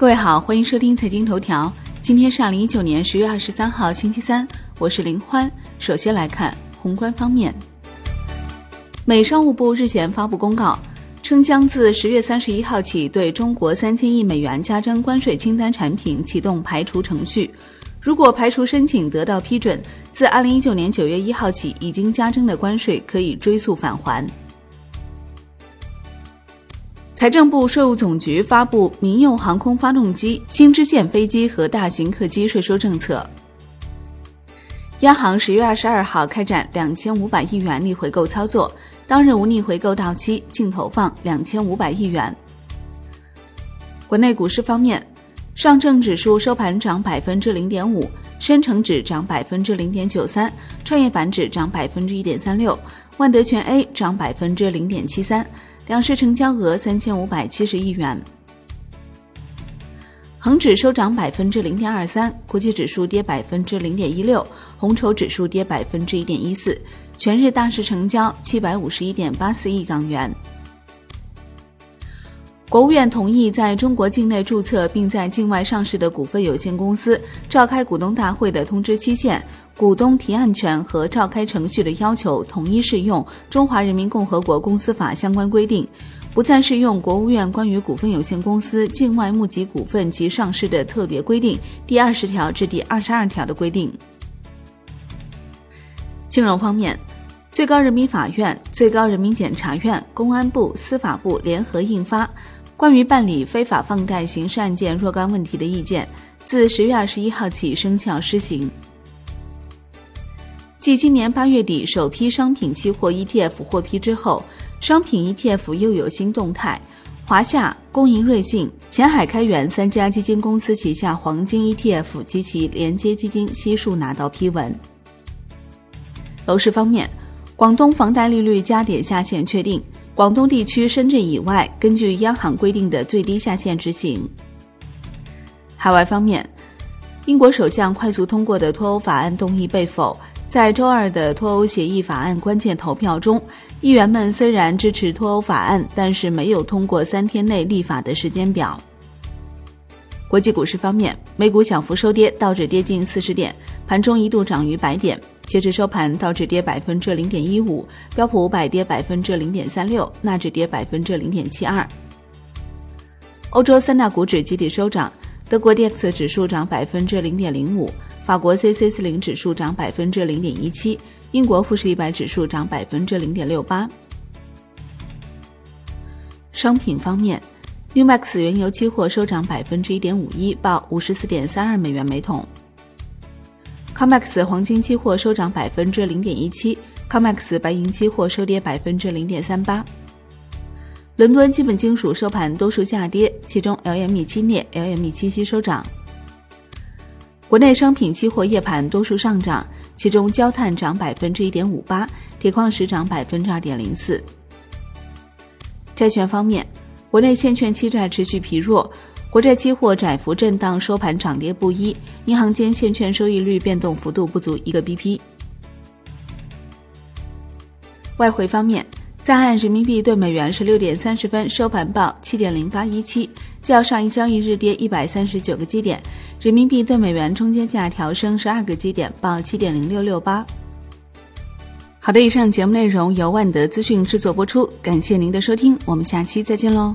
各位好，欢迎收听财经头条。今天是2019年10月23号，星期三，我是林欢。首先来看宏观方面，美商务部日前发布公告，称将自10月31号起对中国3000亿美元加征关税清单产品启动排除程序。如果排除申请得到批准，自2019年9月1号起已经加征的关税可以追溯返还。财政部税务总局发布民用航空发动机、新支线飞机和大型客机税收政策。央行10月22号开展2500亿元逆回购操作，当日无逆回购到期，净投放2500亿元。国内股市方面，上证指数收盘涨 0.5%， 深成指涨 0.93%， 创业板指涨 1.36%， 万德全 A 涨 0.73%，两市成交额3570亿元。恒指收涨 0.23%， 国际指数跌 0.16%， 红筹指数跌 1.14%， 全日大市成交 751.84 亿港元。国务院同意在中国境内注册并在境外上市的股份有限公司召开股东大会的通知期限、股东提案权和召开程序的要求统一适用《中华人民共和国公司法》相关规定，不再适用国务院关于股份有限公司境外募集股份及上市的特别规定第20条至第22条的规定。金融方面，最高人民法院、最高人民检察院、公安部、司法部联合印发关于办理非法放贷刑事案件若干问题的意见，自10月21号起生效施行。继今年8月底首批商品期货 ETF 获批之后，商品 ETF 又有新动态。华夏、工银瑞信、前海开源3家基金公司旗下黄金 ETF 及其连接基金悉数拿到批文。楼市方面，广东房贷利率加点下限确定，广东地区深圳以外根据央行规定的最低下限执行。海外方面，英国首相快速通过的脱欧法案动议被否，在周二的脱欧协议法案关键投票中，议员们虽然支持脱欧法案，但是没有通过3天内立法的时间表。国际股市方面，美股小幅收跌，道指跌近40点，盘中一度涨逾100点。截至收盘，道指跌 0.15%， 标普500跌 0.36%， 纳指跌 0.72%。 欧洲3大股指集体收涨，德国 DAX 指数涨 0.05%， 法国 CAC40 指数涨 0.17%， 英国富时100指数涨 0.68%。 商品方面， NYMEX 原油期货收涨 1.51%， 报 54.32 美元每桶。COMEX 黄金期货收涨 0.17%， COMEX 白银期货收跌 0.38%。 伦敦基本金属收盘多数下跌，其中 LME 期镍、LME 期锡收涨。国内商品期货夜盘多数上涨，其中焦炭涨 1.58%， 铁矿石涨 2.04%。 债券方面，国内现券期债持续疲弱，国债期货窄幅震荡，收盘涨跌不一，银行间现券收益率变动幅度不足1个 BP。 外汇方面，在岸人民币对美元16点30分收盘报 7.0817， 较上一交易日跌139个基点，人民币对美元中间价调升12个基点报 7.0668。 好的，以上节目内容由万德资讯制作播出，感谢您的收听，我们下期再见喽。